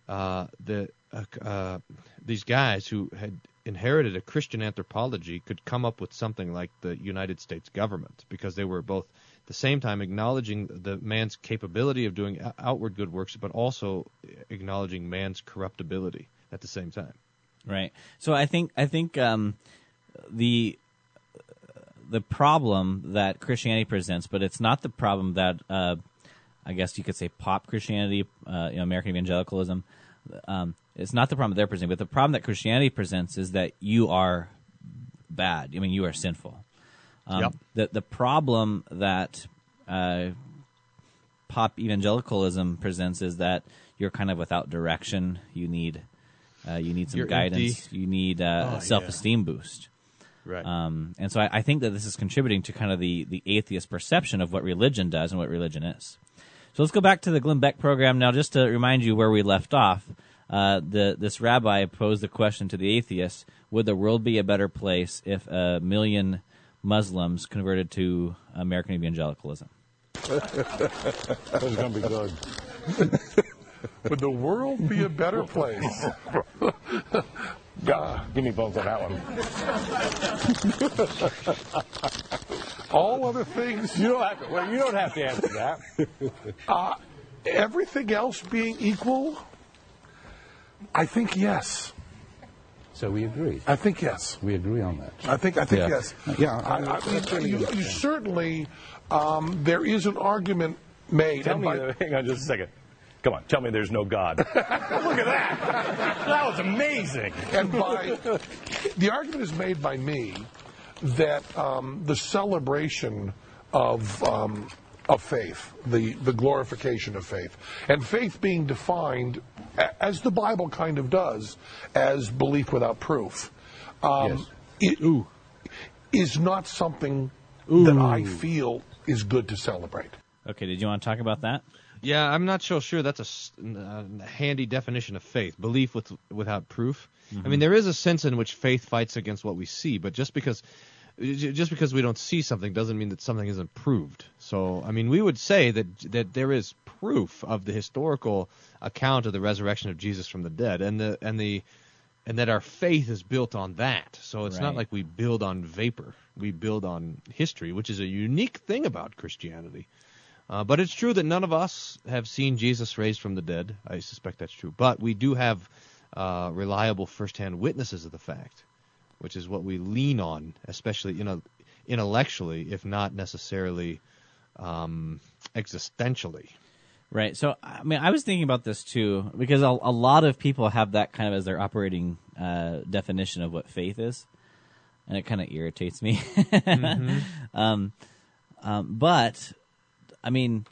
uh, the... Uh, uh, these guys who had inherited a Christian anthropology could come up with something like the United States government, because they were both at the same time acknowledging the man's capability of doing outward good works, but also acknowledging man's corruptibility at the same time. Right. So I think I think um, the the problem that Christianity presents, but it's not the problem that uh, I guess you could say pop Christianity, uh, you know, American evangelicalism. Um, it's not the problem they're presenting, but the problem that Christianity presents is that you are bad. I mean, you are sinful. Um, yep. The the problem that uh, pop evangelicalism presents is that you're kind of without direction. You need uh, you need some you're guidance. Empty. You need uh, oh, a self-esteem yeah. boost. Right. Um, and so I, I think that this is contributing to kind of the, the atheist perception of what religion does and what religion is. So let's go back to the Glenn Beck program now, just to remind you where we left off. Uh, the, this rabbi posed the question to the atheist, would the world be a better place if a million Muslims converted to American evangelicalism? That's going to be good. Would the world be a better place? Uh, give me both on that one. All other things. You don't have to, well, you don't have to answer that. Uh, everything else being equal, I think yes. So we agree. I think yes. We agree on that. I think I think yeah. yes. Yeah. I, I, you, you certainly, um, there is an argument made. Tell me, by, hang on just a second. Come on, tell me there's no God. Look at that. That was amazing. And by the argument is made by me that um, the celebration of um, of faith, the, the glorification of faith, and faith being defined, as the Bible kind of does, as belief without proof, um, yes. it Ooh. is not something Ooh. that I feel is good to celebrate. Okay, did you want to talk about that? Yeah, I'm not so sure that's a uh, handy definition of faith, belief with, without proof. Mm-hmm. I mean, there is a sense in which faith fights against what we see, but just because just because we don't see something doesn't mean that something isn't proved. So, I mean, we would say that that there is proof of the historical account of the resurrection of Jesus from the dead, and the and the and that our faith is built on that. So it's right. not like we build on vapor. We build on history, which is a unique thing about Christianity. Uh, but it's true that none of us have seen Jesus raised from the dead. I suspect that's true. But we do have uh, reliable firsthand witnesses of the fact, which is what we lean on, especially you know, intellectually, if not necessarily um, existentially. Right. So, I mean, I was thinking about this, too, because a, a lot of people have that kind of as their operating uh, definition of what faith is. and it kind of irritates me. mm-hmm. um, um, but I mean,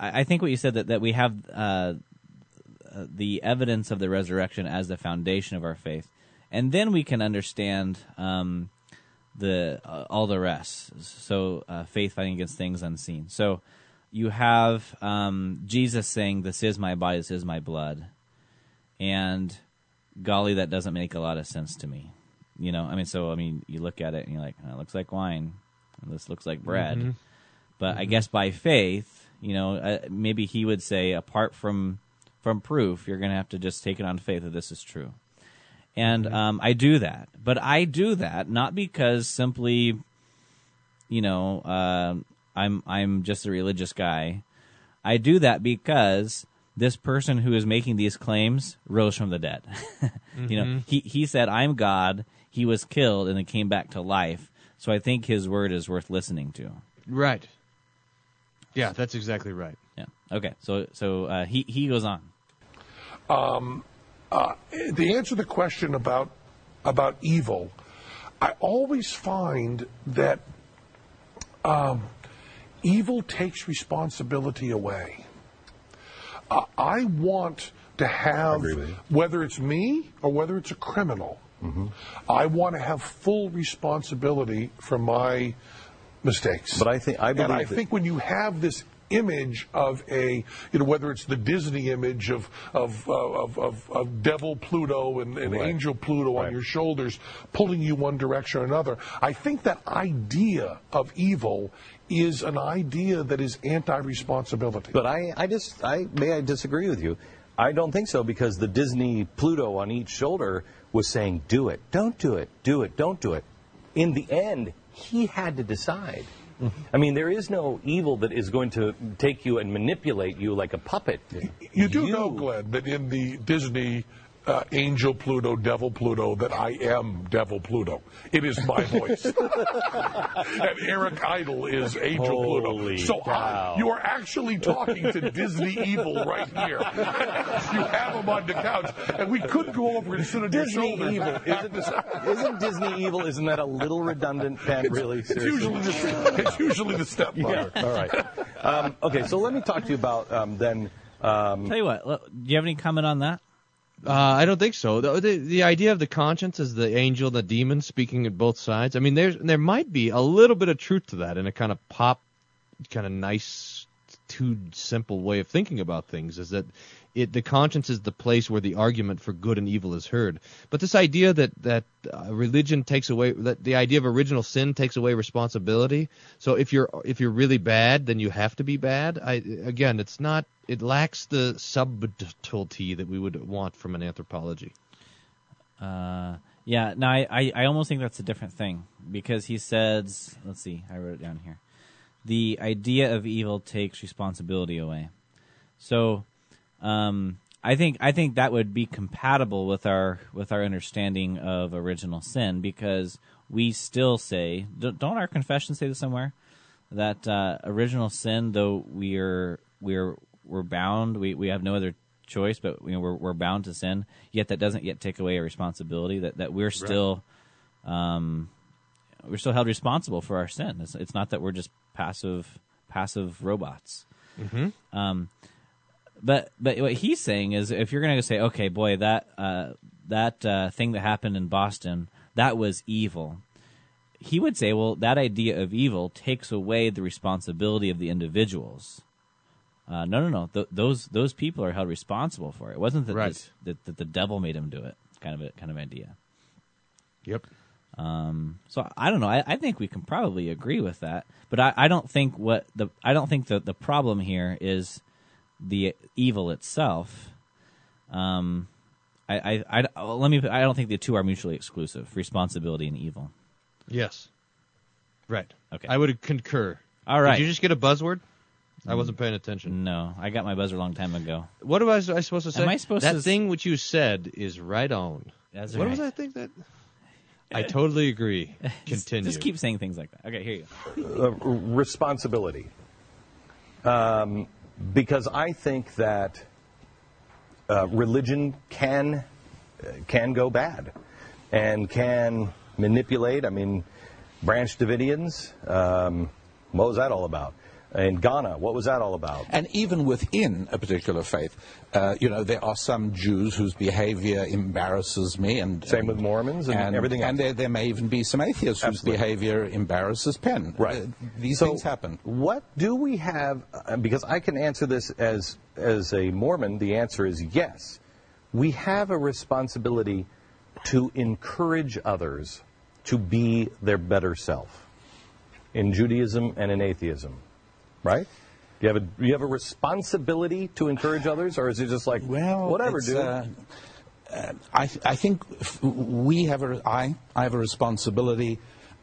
I, I think what you said that that we have uh, the evidence of the resurrection as the foundation of our faith, and then we can understand um, the uh, all the rest. So uh, faith fighting against things unseen. So you have um, Jesus saying, "This is my body. This is my blood," and golly, that doesn't make a lot of sense to me. You know, I mean, so, I mean, you look at it and you're like, oh, it looks like wine. And this looks like bread. Mm-hmm. But mm-hmm. I guess by faith, you know, uh, maybe he would say, apart from from proof, you're going to have to just take it on faith that this is true. And mm-hmm. um, I do that. But I do that not because simply, you know, uh, I'm I'm just a religious guy. I do that because this person who is making these claims rose from the dead. mm-hmm. You know, he, he said, I'm God. He was killed and then came back to life. So I think his word is worth listening to. Right. Yeah, that's exactly right. Yeah. Okay. So so uh, he he goes on. Um, uh, the answer to the question about about evil, I always find that um, evil takes responsibility away. Uh, I want to have, whether it's me or whether it's a criminal, mm-hmm. I want to have full responsibility for my mistakes. But I think I believe and I that think when you have this image of a, you know, whether it's the Disney image of of uh, of, of, of devil Pluto and, and right. angel Pluto right. on your shoulders, pulling you one direction or another, I think that idea of evil is an idea that is anti-responsibility. But I, I just, I may I disagree with you. I don't think so, because the Disney Pluto on each shoulder was saying, do it, don't do it, do it, don't do it. In the end, he had to decide. I mean, there is no evil that is going to take you and manipulate you like a puppet. You do you... know, Glenn, that in the Disney uh, Angel Pluto, Devil Pluto, that I am Devil Pluto. It is my voice. And Eric Idle is Angel Holy Pluto. So I, you are actually talking to Disney evil right here. You have him on the couch, and we could go over and sit on Disney your shoulders. Evil. Isn't, isn't Disney evil? Isn't that a little redundant, Pat? Really? It's usually, the, it's usually the stepmother. Yeah. All right. Um, okay, so let me talk to you about um, then. Um, Tell you what, do you have any comment on that? Uh, I don't think so. The, the, the idea of the conscience is the angel and the demon speaking at both sides. I mean, there's, there might be a little bit of truth to that in a kind of pop, kind of nice, too simple way of thinking about things, is that it, the conscience is the place where the argument for good and evil is heard. But this idea that, that uh, religion takes away, that the idea of original sin takes away responsibility. So if you're if you're really bad, then you have to be bad. I, again, it's not. It lacks the subtlety that we would want from an anthropology. Uh, yeah, no, I, I, I almost think that's a different thing, because he says, let's see, I wrote it down here. The idea of evil takes responsibility away. So um, I think I think that would be compatible with our with our understanding of original sin, because we still say, don't our confession say this somewhere, that uh, original sin, though we are we are We're bound. We, we have no other choice, but you know, we're we're bound to sin. Yet that doesn't yet take away a responsibility that, that we're still, right. um, we're still held responsible for our sin. It's, it's not that we're just passive passive robots. Mm-hmm. Um, but but what he's saying is, if you're going to say, okay, boy, that uh, that uh, thing that happened in Boston, that was evil. He would say, well, that idea of evil takes away the responsibility of the individuals. Uh, no, no, no. Th- those those people are held responsible for it. It wasn't that, right. this, that that the devil made him do it. Kind of a kind of idea. Yep. Um, so I don't know. I, I think we can probably agree with that. But I, I don't think what the I don't think that the problem here is the evil itself. Um, I, I, I let me. I don't think the two are mutually exclusive. Responsibility and evil. Yes. Right. Okay. I would concur. All right. Did you just get a buzzword? I wasn't paying attention. No, I got my buzzer a long time ago. What was I supposed to say? Am I supposed that to... thing which you said is right on. That's what right. What was I think that? I totally agree. Continue. Just keep saying things like that. Okay, here you go. Uh, responsibility. Um, because I think that uh, religion can uh, can go bad and can manipulate. I mean, Branch Davidians, um, what was that all about? In Ghana, what was that all about? And even within a particular faith, uh, you know, there are some Jews whose behavior embarrasses me. and Same and, with Mormons and, and everything else. And there, there may even be some atheists Absolutely. whose behavior embarrasses Penn. Right. Uh, these so things happen. What do we have, uh, because I can answer this as, as a Mormon, the answer is yes. We have a responsibility to encourage others to be their better self in Judaism and in atheism. Right? Do you have a, you have a responsibility to encourage others, or is it just like, well, whatever, dude? Uh, uh, I, I think we have a, I, I have a responsibility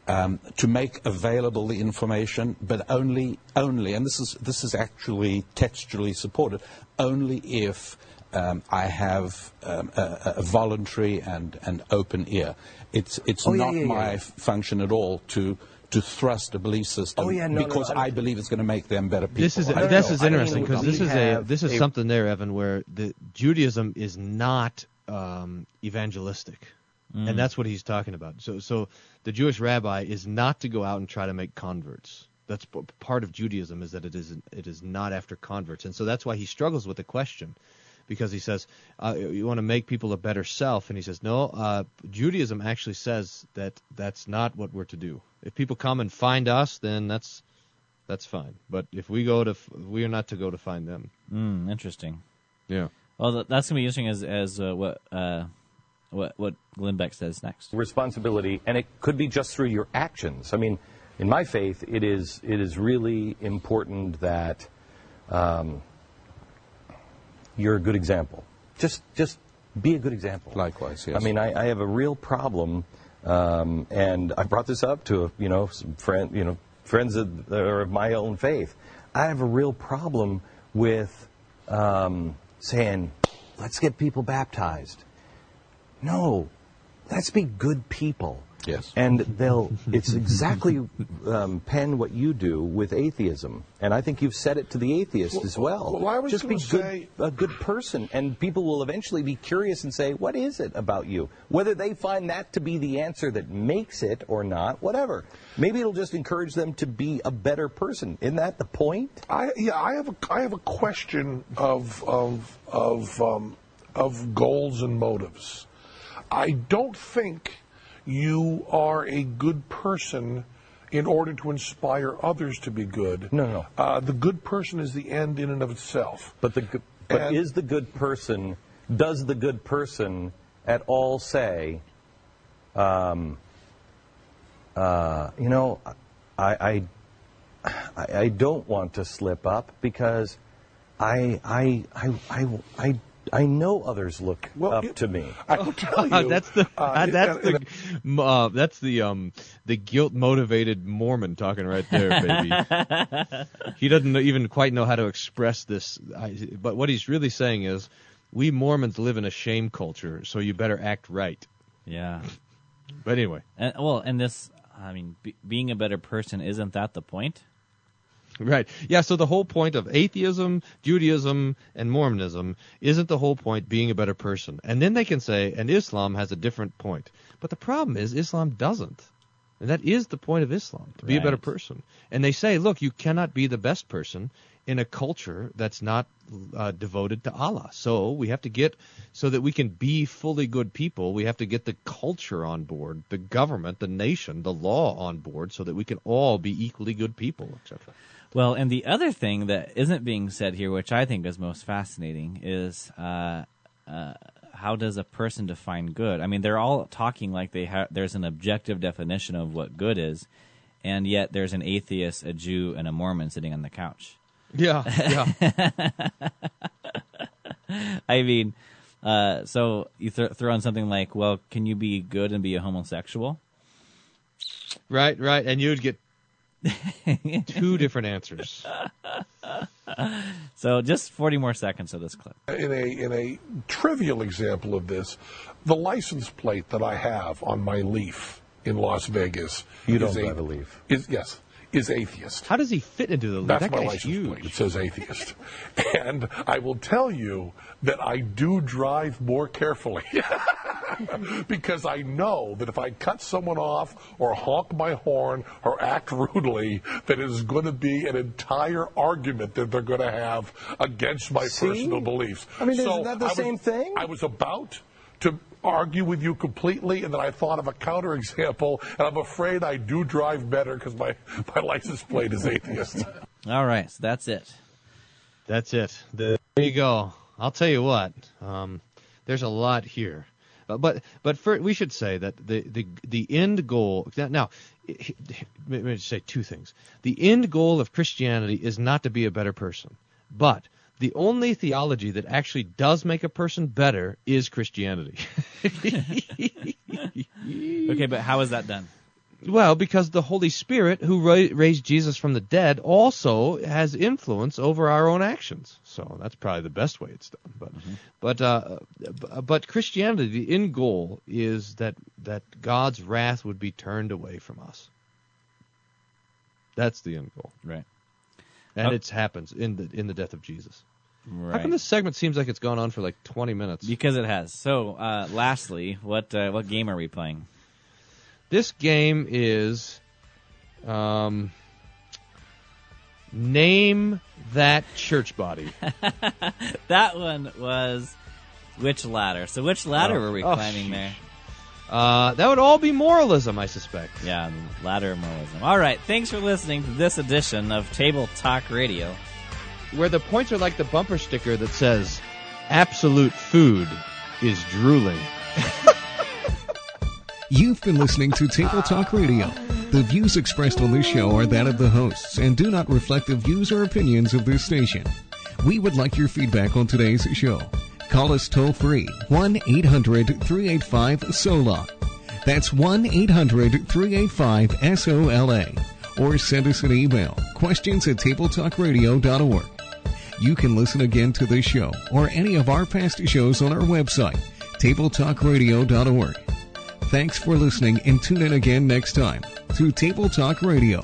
um, to make available the information, but only, only, and this is this is actually textually supported, only if um, I have um, a, a voluntary and, and open ear. It's it's oh, not yeah, yeah, my yeah. function at all to. to thrust a belief system oh, yeah, no, because no, no, I, I believe it's going to make them better people. This is, a, this is interesting because this, this is a, something there, Evan, where the Judaism is not um, evangelistic, mm. and that's what he's talking about. So so the Jewish rabbi is not to go out and try to make converts. That's part of Judaism, is that it is, it is not after converts. And so that's why he struggles with the question, because he says, uh, you want to make people a better self. And he says, no, uh, Judaism actually says that that's not what we're to do. If people come and find us, then that's that's fine. But if we go to, we are not to go to find them. Mm, interesting. Yeah. Well, that's going to be interesting as as uh, what uh, what what Glenn Beck says next. Responsibility, and it could be just through your actions. I mean, in my faith, it is it is really important that um, you're a good example. Just just be a good example. Likewise. Yes. I mean, I, I have a real problem. Um, and I brought this up to you know some friend you know friends of, or of my own faith. I have a real problem with um, saying, "Let's get people baptized." No, let's be good people. Yes, and they'll. It's exactly um, Penn what you do with atheism, and I think you've said it to the atheist well, as well. well I was Just be good, say... a good person, and people will eventually be curious and say, "What is it about you?" Whether they find that to be the answer that makes it or not, whatever. Maybe it'll just encourage them to be a better person. Isn't that the point? I, yeah, I have a I have a question of of of um, of goals and motives. I don't think you are a good person in order to inspire others to be good. No, no. Uh, the good person is the end in and of itself. But the good, but and, is the good person? Does the good person at all say, um, uh, you know, I, I, I don't want to slip up because I, I, I, I. I I know others look well, up you, to me. I will tell you. that's the uh, that's uh, the uh, that's the um the guilt motivated Mormon talking right there, baby. He doesn't even quite know how to express this, but what he's really saying is, we Mormons live in a shame culture, so you better act right. Yeah. But anyway, and, well, and this, I mean, be, being a better person, isn't that the point? Right. Yeah, so the whole point of atheism, Judaism, and Mormonism isn't the whole point being a better person. And then they can say, and Islam has a different point. But the problem is Islam doesn't. And that is the point of Islam, to be right. a better person. And they say, look, you cannot be the best person in a culture that's not uh, devoted to Allah. So we have to get, so that we can be fully good people, we have to get the culture on board, the government, the nation, the law on board, so that we can all be equally good people, et cetera. Well, and the other thing that isn't being said here, which I think is most fascinating, is uh, uh, how does a person define good? I mean, they're all talking like they ha- there's an objective definition of what good is, and yet there's an atheist, a Jew, and a Mormon sitting on the couch. Yeah, yeah. I mean, uh, so you th- throw in something like, well, can you be good and be a homosexual? Right, right, and you'd get... Two different answers. So just forty more seconds of this clip. In a in a trivial example of this, the license plate that I have on my Leaf in Las Vegas. You don't drive a Leaf. Is, yes, is atheist. How does he fit into the Leaf? That's that my license huge. plate. It says atheist. And I will tell you that I do drive more carefully. because I know that if I cut someone off or honk my horn or act rudely, that it is going to be an entire argument that they're going to have against my See? personal beliefs. I mean, so isn't that the I same was, thing? I was about to argue with you completely, and then I thought of a counterexample, and I'm afraid I do drive better because my, my license plate is atheist. All right, so that's it. That's it. There you go. I'll tell you what. Um, there's a lot here, uh, but but for, we should say that the the the end goal now. Let me just say two things. The end goal of Christianity is not to be a better person, but the only theology that actually does make a person better is Christianity. Okay, but how is that done? Well, because the Holy Spirit, who raised Jesus from the dead, also has influence over our own actions. So that's probably the best way it's done. But, mm-hmm. but, uh, but Christianity, the end goal is that that God's wrath would be turned away from us. That's the end goal, right? And oh. it happens in the in the death of Jesus. Right. How come this segment seems like it's gone on for like twenty minutes? Because it has. So, uh, lastly, what uh, what game are we playing? This game is um, Name That Church Body. That one was Which Ladder. So which ladder oh. were we oh, climbing sh- there? Uh, that would all be moralism, I suspect. Yeah, ladder moralism. All right, thanks for listening to this edition of Table Talk Radio, where the points are like the bumper sticker that says, "Absolute food is drooling." You've been listening to Table Talk Radio. The views expressed on this show are that of the hosts and do not reflect the views or opinions of this station. We would like your feedback on today's show. Call us toll-free, one eight hundred three eight five S O L A. That's one eight hundred three eight five S O L A. Or send us an email, questions at table talk radio dot org. You can listen again to this show or any of our past shows on our website, table talk radio dot org. Thanks for listening, and tune in again next time to Table Talk Radio.